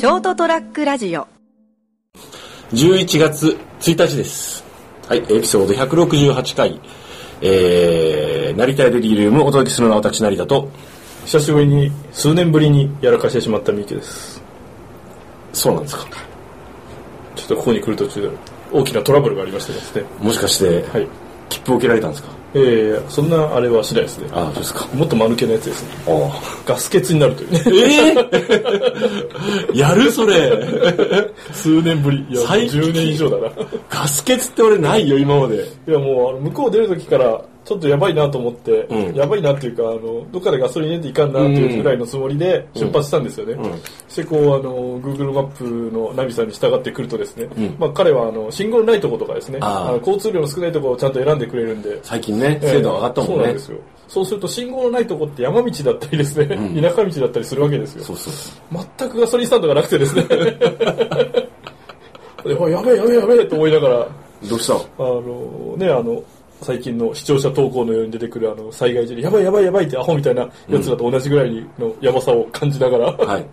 ショートトラックラジオ11月1日です。はい、エピソード168回、成田エデリリウムをお届けするのは私成田と、久しぶりに数年ぶりにやらかしてしまった三池です。そうなんですか。ちょっとここに来る途中で大きなトラブルがありましてですね、もしかして、はい、切符を切られたんですか。そんなあれはしないですね。あ、そうですか。もっと間抜けなやつですね。あ、ガス欠になるというやるそれ数年ぶり、いや10年以上だなガス欠って俺ないよ今まで。いやもう向こう出る時からちょっとやばいなと思って、うん、やばいなっていうか、どっかでガソリン入れていかんなっていうぐらいのつもりで出発したんですよね、うんうん、そしてこうGoogle マップのナビさんに従ってくるとですね、うん、まあ、彼は信号のないとことかですね、交通量の少ないところをちゃんと選んでくれるんで、最近ね、精度が上がったもんね。そうなんですよ。そうすると信号のないとこって山道だったりですね、うん、田舎道だったりするわけですよ。そうそうそう、全くガソリンスタンドがなくてですねやべえやべえやべえと思いながら、どうした最近の視聴者投稿のように出てくる災害時にやばいやばいやばいってアホみたいなやつらと同じぐらいのやばさを感じながら、うん、はい、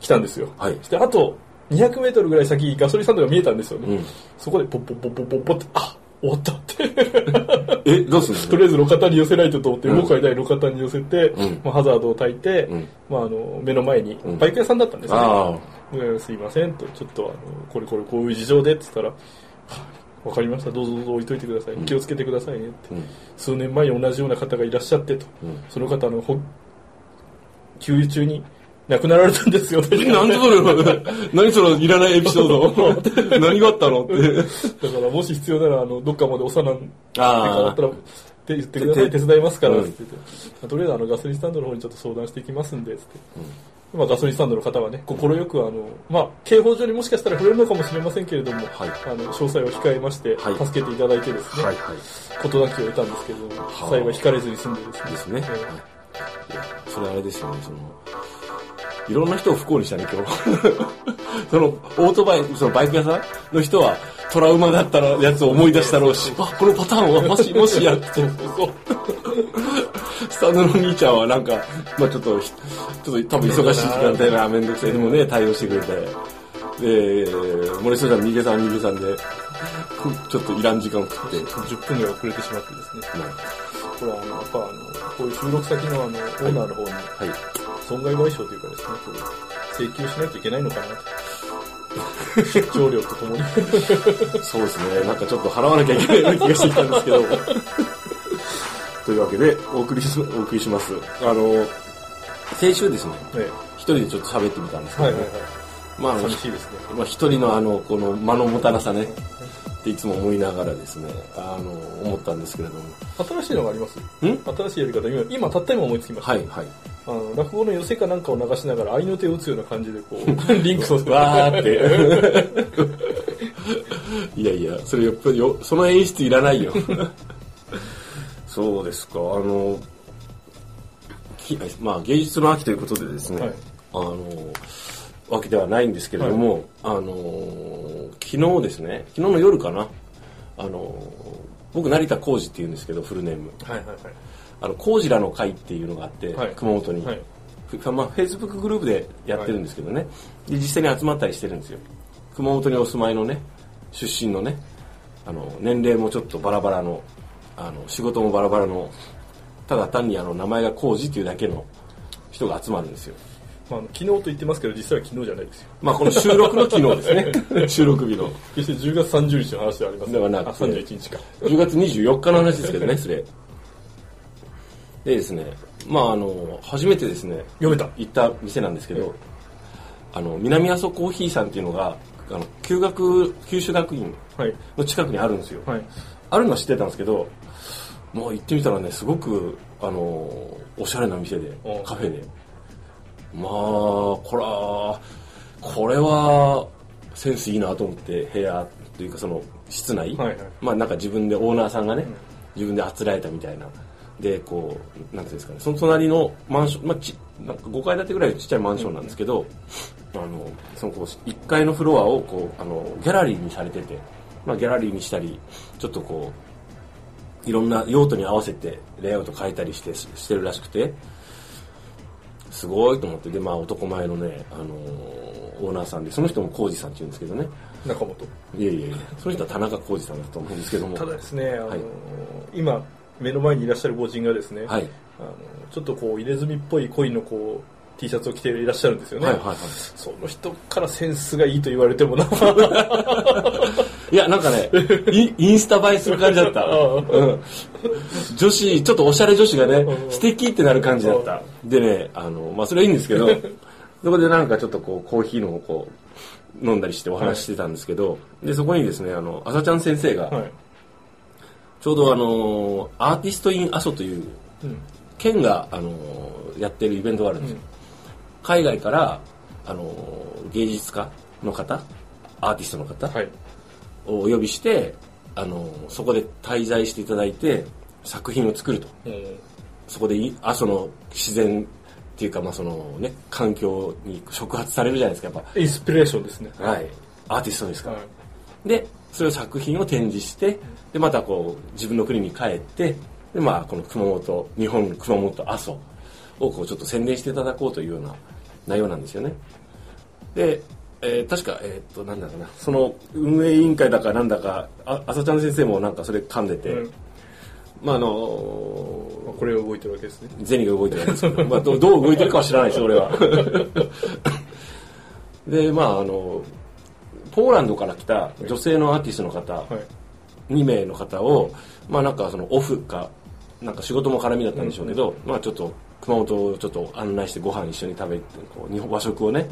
来たんですよ、はい、そしてあと200メートルぐらい先ガソリンスタンドが見えたんですよね、うん、そこでポッポッポッポッポッポッって、あ、終わったってどうするのとりあえず路肩に寄せないとと思って、うん、動かない路肩に寄せて、うん、まあ、ハザードを焚いて、うん、まあ、目の前にバイク屋さんだったんですよね、うん、すいませんと、ちょっとこれこれこういう事情でって言ったら、わかりました、どうぞどうぞ置いといてください、うん、気をつけてくださいねって、うん、数年前に同じような方がいらっしゃってと、うん、その方給油中に亡くなられたんですよ。何それ何そのいらないエピソード何があったのってだからもし必要ならどっかまでおさなんってかったらって言ってください、手伝いますからって言って、うん、とりあえずガソリンスタンドの方にちょっと相談していきますんでって、うん、まあ、ガソリンスタンドの方はね、心よくまあ、刑法上にもしかしたら触れるのかもしれませんけれども、はい、詳細を控えまして、はい、助けていただいてですね、はいはい、事なきを得たんですけど、幸い引かれずに済んでですね。ですね、はい、いやそれあれですよね、いろんな人を不幸にしたね今日そのオートバイ、そのバイク屋さんの人はトラウマだったやつを思い出したろうし、あ、このパターンはもしやってスタンドのお兄ちゃんはなんか、まあ、ちょっと多分忙しい時間帯なめんどくさいでもね、対応してくれて、で漏れそうじゃん、逃げさんでちょっといらん時間を食って10分ぐらい遅れてしまってですね、これはやっぱこういう収録先のオーナーの方に、はいはい、損害賠償というかですね、請求しないといけないのかなと出張料とともにそうですね、なんかちょっと払わなきゃいけない気がしてきたんですけどというわけでお送りします。先週ですね、一人でちょっと喋ってみたんですけど、ね、はいはいはい、まあ、寂しいですね。まあ、一人のこの間の持たなさねっていつも思いながらですね、思ったんですけれども、新しいのがあります。新しいやり方、今たった今思いつきました。はいはい。落語の寄せかなんかを流しながら、合いの手を打つような感じでこうリンクをわーって。いやいや、それやっぱりその演出いらないよ。そうですか。まあ芸術の秋ということでですね、はい、わけではないんですけれども、はい、昨日ですね、昨日の夜かな、僕成田浩二っていうんですけど、フルネーム、はいはいはい、浩二らの会っていうのがあって、はい、熊本に、はい、まあ、Facebook グループでやってるんですけどね、はい、で実際に集まったりしてるんですよ。熊本にお住まいのね、出身のね、年齢もちょっとバラバラの、仕事もバラバラの、ただ単に名前が浩二っていうだけの人が集まるんですよ。まあ、昨日と言ってますけど、実際は昨日じゃないですよ。まあ、この収録の昨日ですね。収録日の。決して10月30日の話ではありません。ではなくて、31日か。10月24日の話ですけどね、それ。でですね、まあ、初めてですね、行った店なんですけど、南阿蘇コーヒーさんっていうのが、九州学院の近くにあるんですよ。はい、あるのは知ってたんですけど、もう行ってみたらね、すごく、おしゃれな店で、カフェで。まあ、これはセンスいいなと思って、部屋というかその室内、はいはい、まあなんか自分でオーナーさんがね、自分であつらえたみたいな、でこうなんていうんですかね、その隣のマンション、まあなんか5階建てぐらいのちっちゃいマンションなんですけど、うん、そのこう1階のフロアをこうギャラリーにされてて、まあギャラリーにしたり、ちょっとこういろんな用途に合わせてレイアウト変えたりしてるらしくて。すごいと思って、で、まあ、男前のね、オーナーさんで、その人も浩二さんって言うんですけどね。中本。いや、その人は田中浩二さんだと思うんですけども。ただですね、はい、今、目の前にいらっしゃるご人がですね、はい、ちょっとこう、入れ墨っぽい恋のこう、T シャツを着ていらっしゃるんですよね。はいはいはい、その人からセンスがいいと言われてもな。いや、なんかね、インスタ映えする感じだった。うん、女子、ちょっとおしゃれ女子がね、素敵ってなる感じだった。でね、まあ、それはいいんですけど、そこでなんかちょっとこう、コーヒーのこう、飲んだりしてお話してたんですけど、はい、で、そこにですね、朝ちゃん先生が、はい、ちょうどアーティストイン阿蘇という、県が、やってるイベントがあるんですよ。うん、海外から、芸術家の方、アーティストの方をお呼びして、そこで滞在していただいて作品を作ると、そこで阿蘇の自然っていうか、まあそのね、環境に触発されるじゃないですか。やっぱインスピレーションですね。はい、アーティストですから、はい、でそれを作品を展示してでまたこう自分の国に帰ってで、まあ、この熊本日本熊本阿蘇をこうちょっと宣伝していただこうというような内容なんですよね。で、確か、なんだろうな、その運営委員会だかなんだか、朝ちゃん先生もなんかそれ噛んでて、まあこれが動いてるわけですね。銭が動いてるわけですけど、まあ、どう動いてるかは知らないです俺は。で、まあポーランドから来た女性のアーティストの方、はい、2名の方を、まあなんかそのオフか、なんか仕事も絡みだったんでしょうけど、まあちょっと、熊本をちょっと案内してご飯一緒に食べてこう日本和食をね、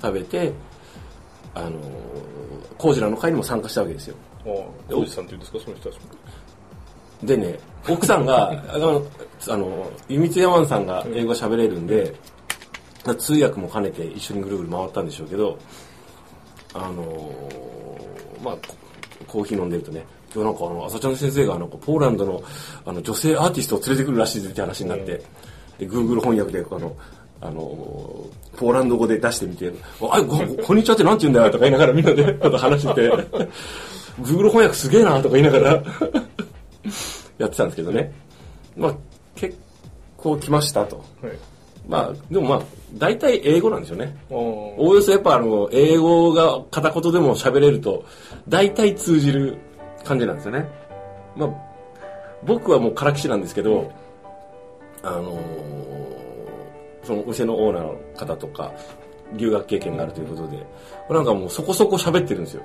食べて浩二らの会にも参加したわけですよ。浩二さんって言うんですかその人たちも。でね奥さんがゆみつやまんさんが英語喋れるんで、通訳も兼ねて一緒にぐるぐる回ったんでしょうけどまあコーヒー飲んでるとね今日なんか朝ちゃん先生がなんかポーランドの、女性アーティストを連れてくるらしいって話になって、Google 翻訳でポーランド語で出してみてあこんにちはってなんて言うんだよとか言いながらみんなで話してて Google 翻訳すげえなとか言いながらやってたんですけどね、まあ、結構来ましたと、まあ、でもまあ大体英語なんですよね。おおよそやっぱ英語が片言でも喋れると大体通じる感じなんですよね。まあ、僕はもうからきしなんですけど、そのお店のオーナーの方とか留学経験があるということで、なんかもうそこそこ喋ってるんですよ。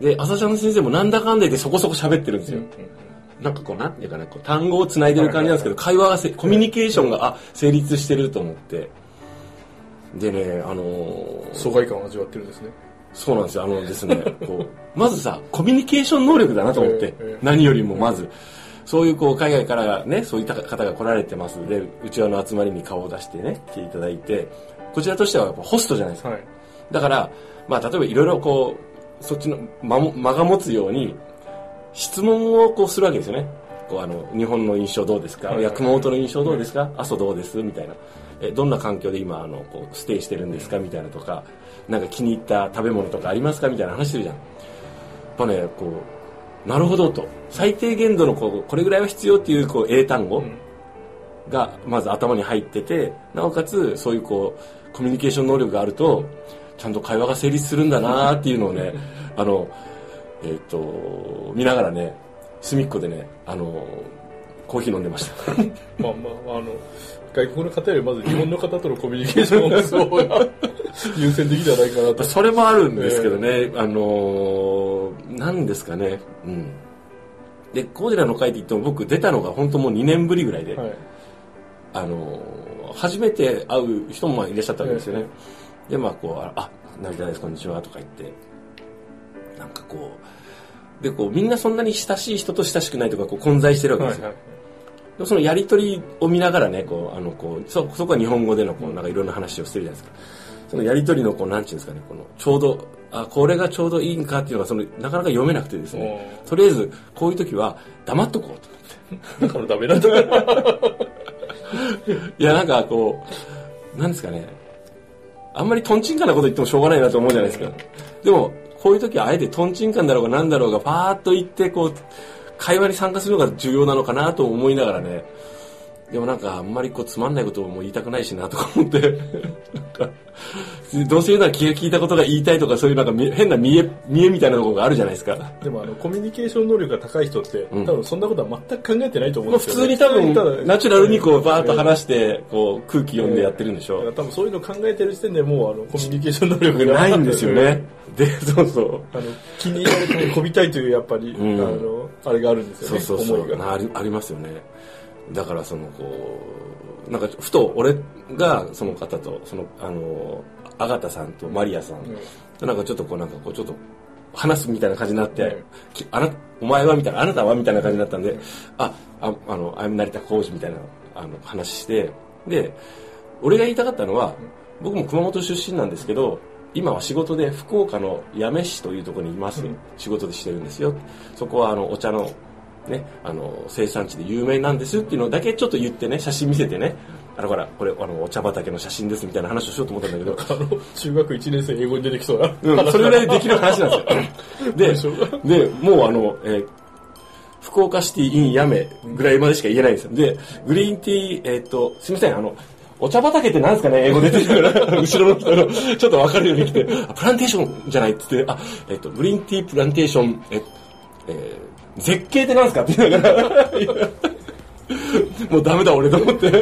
で朝ちゃんの先生もなんだかんだ言ってそこそこ喋ってるんですよ。なんかこうなんていうかねこう単語をつないでる感じなんですけど会話がコミュニケーションが成立してると思ってでね疎外感を味わってるんですね。そうなんですよですねこうまずさコミュニケーション能力だなと思って、何よりもまず。そういうこう海外からねそういった方が来られてますでうちわの集まりに顔を出してね来ていただいてこちらとしてはやっぱホストじゃないですか、だからまあ例えばいろいろこうそっちの間が持つように質問をこうするわけですよね。こう日本の印象どうですか、熊本の印象どうですか、阿蘇どうですみたいなどんな環境で今こうステイしてるんですかみたいなとかなんか気に入った食べ物とかありますかみたいな話してるじゃん。やっぱねこうなるほどと最低限度のこれぐらいは必要っていう英単語がまず頭に入っててなおかつそういうコミュニケーション能力があるとちゃんと会話が成立するんだなっていうのをね見ながらね隅っこでねコーヒー飲んでました。まあまあ外国の方よりまず日本の方とのコミュニケーションがすごい優先的じゃないかなと。それもあるんですけどね、なんですかね、でコーデラの会って言っても僕出たのが本当もう2年ぶりぐらいで、初めて会う人もいらっしゃったわけですよね、でまあこうなんじゃないですかこんにちはとか言ってなんかこうでこうみんなそんなに親しい人と親しくないとかこう混在してるわけですよ、そのやり取りを見ながらねそこは日本語でのこうなんかいろんな話をしてるじゃないですか。そのやり取りのこうなんていうんですかねこのちょうどこれがちょうどいいんかっていうのがそのなかなか読めなくてですねとりあえずこういう時は黙っとこうと思ってだからダメなんだいやなんかこうなんですかねあんまりトンチンカンなこと言ってもしょうがないなと思うじゃないですか。でもこういう時はあえてトンチンカンだろうがなんだろうがパーッと言ってこう会話に参加するのが重要なのかなと思いながらねでもなんかあんまりこうつまんないことをもう言いたくないしなとか思ってなんかどうせ言うなら気が利いたことが言いたいとかそういうなんか変な見えみたいなところがあるじゃないですか。でもコミュニケーション能力が高い人って、うん、多分そんなことは全く考えてないと思うんですよ、ね、普通に多分ナチュラルにこうバーッと話してこう空気読んでやってるんでしょ、多分そういうの考えてる時点でもうコミュニケーション能力がないんですよね。でそうそう気に入られてこびたいというやっぱり、うん、あれがあるんですよね。そうそうそう思いが ありますよね。だからそのこうなんかふと俺がその方とそのアガタさんとマリアさんとなんかちょっとこうなんかこうちょっと話すみたいな感じになって、うん、お前はみたいなあなたはみたいな感じになったんで、うん、成田浩二みたいな話してで俺が言いたかったのは、うん、僕も熊本出身なんですけど今は仕事で福岡の八女市というところにいます、うん、仕事でしてるんですよ。そこはお茶のね、生産地で有名なんですっていうのだけちょっと言ってね写真見せてねほらこれお茶畑の写真ですみたいな話をしようと思ったんだけど中学1年生英語に出てきそうな、うん、それぐらいできる話なんですよ。でもう福岡シティインやめぐらいまでしか言えないんですよ。でグリーンティーすいませんお茶畑って何ですかね英語出てるから後ろの人のちょっと分かるように来てプランテーションじゃないっつってグリーンティープランテーション絶景ってなんですかって言いながらもうダメだ俺と思っても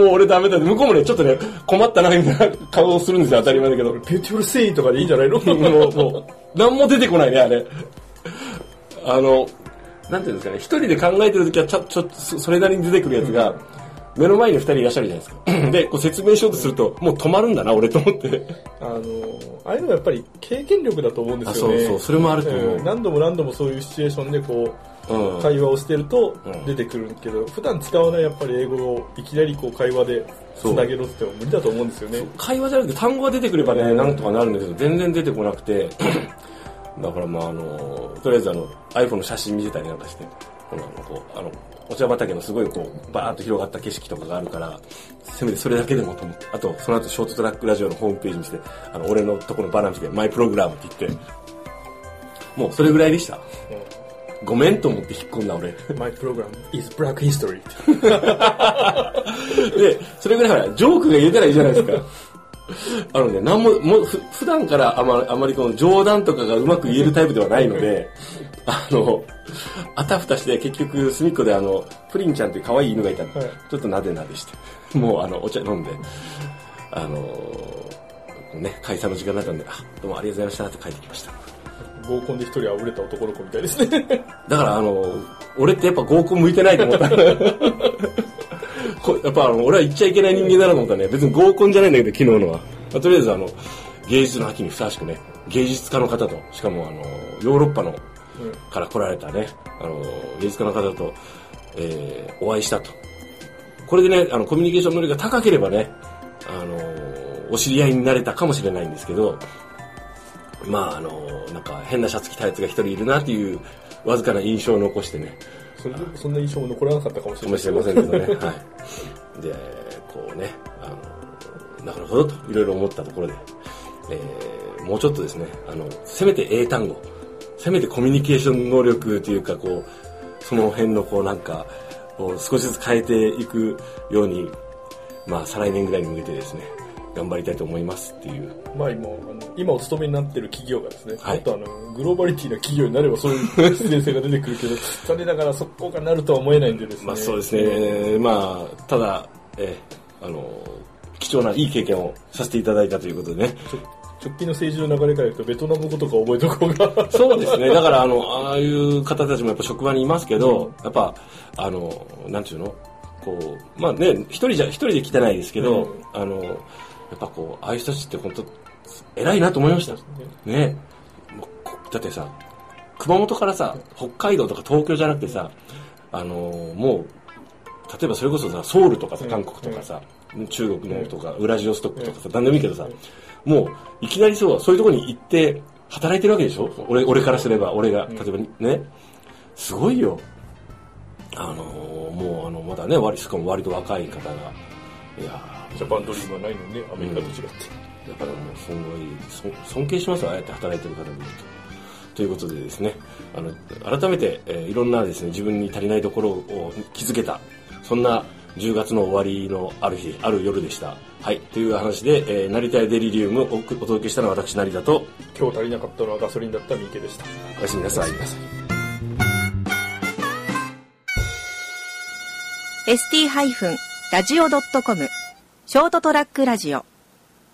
う俺ダメだって向こうもねちょっとね困ったなみたいな顔をするんですよ。当たり前だけどビューティフルセイとかでいいんじゃないのもう何も出てこないねあれなんていうんですかね一人で考えてるときはちょっとそれなりに出てくるやつが目の前に二人いらっしゃるじゃないですかでこう説明しようとするともう止まるんだな俺と思ってああいうのはやっぱり経験力だと思うんですよね。そうそれもあると思う、何度も何度もそういうシチュエーションでこう、うん、会話をしてると出てくるけど、うん、普段使わないやっぱり英語をいきなりこう会話でつなげろって無理だと思うんですよね。会話じゃなくて単語が出てくればねなんとかなるんだけど全然出てこなくてだからまあとりあえずiPhone の写真見せたりなんかしてこうお茶畑のすごいこうバーッと広がった景色とかがあるからせめてそれだけでもと思って、あとその後ショートトラックラジオのホームページにして俺のところのバナナでマイプログラムって言ってもうそれぐらいでした、うん、ごめんと思って引っ込んだ俺マイプログラム is black history でそれぐらいジョークが言えたらいいじゃないですかね、なんも普段からあまりこの冗談とかがうまく言えるタイプではないのであたふたして結局隅っこでプリンちゃんっていう可愛い犬がいたの、はい、ちょっとなでなでしてもうお茶飲んでね解散の時間だったんでどうもありがとうございましたって帰ってきました。合コンで一人あぶれた男の子みたいですねだから俺ってやっぱ合コン向いてないと思ったやっぱ俺は言っちゃいけない人間だなと思ったね。別に合コンじゃないんだけど昨日のは、まあ、とりあえず芸術の秋にふさわしくね芸術家の方としかもヨーロッパの、うん、から来られたね芸術家の方と、お会いしたと。これでねコミュニケーション能力が高ければねお知り合いになれたかもしれないんですけどまあなんか変なシャツ着たやつが一人いるなっていうわずかな印象を残してねそんな印象も残らなかったかもしれませんけどね、はい、でこうねなるほどといろいろ思ったところで、もうちょっとですねせめて英単語せめてコミュニケーション能力というかこうその辺のこうなんかこう少しずつ変えていくようにまあ再来年ぐらいに向けてですね頑張りたいと思いますっていう。まあ今お勤めになってる企業がですね、はい、ちょっとグローバリティな企業になればそういう必然性が出てくるけど、残念ながらそこがなるとは思えないんでですね。まあそうですね。まあただ貴重ないい経験をさせていただいたということでね。直近の政治の流れから言うとベトナム語とか覚えとこうが。そうですね。だからああいう方たちもやっぱ職場にいますけど、うん、やっぱなんていうの、こうまあね一人で来てないですけど、うん、やっぱこうああいう人たちって本当偉いなと思いましたね。だってさ熊本からさ北海道とか東京じゃなくてさもう例えばそれこそさソウルとかさ韓国とかさ、うん、中国のとか、うん、ウラジオストックとかさ何でもいいけどさ、うん、もういきなりそういうところに行って働いてるわけでしょ。俺からすれば俺が例えばねすごいよもうまだねしかも割と若い方がいやジャパンドリームはないのね、アメリカと違って。だからもうすごい尊敬しますよ、ああやって働いてる方見ると。ということでですね、改めて、いろんなですね自分に足りないところを気づけた、そんな10月の終わりのある夜でした。はい、という話で、成田屋デリリウムをお届けしたのは私成田と、今日足りなかったのはガソリンだった三池でした。おやすみなさい。ST-radio.com ショートトラックラジオ。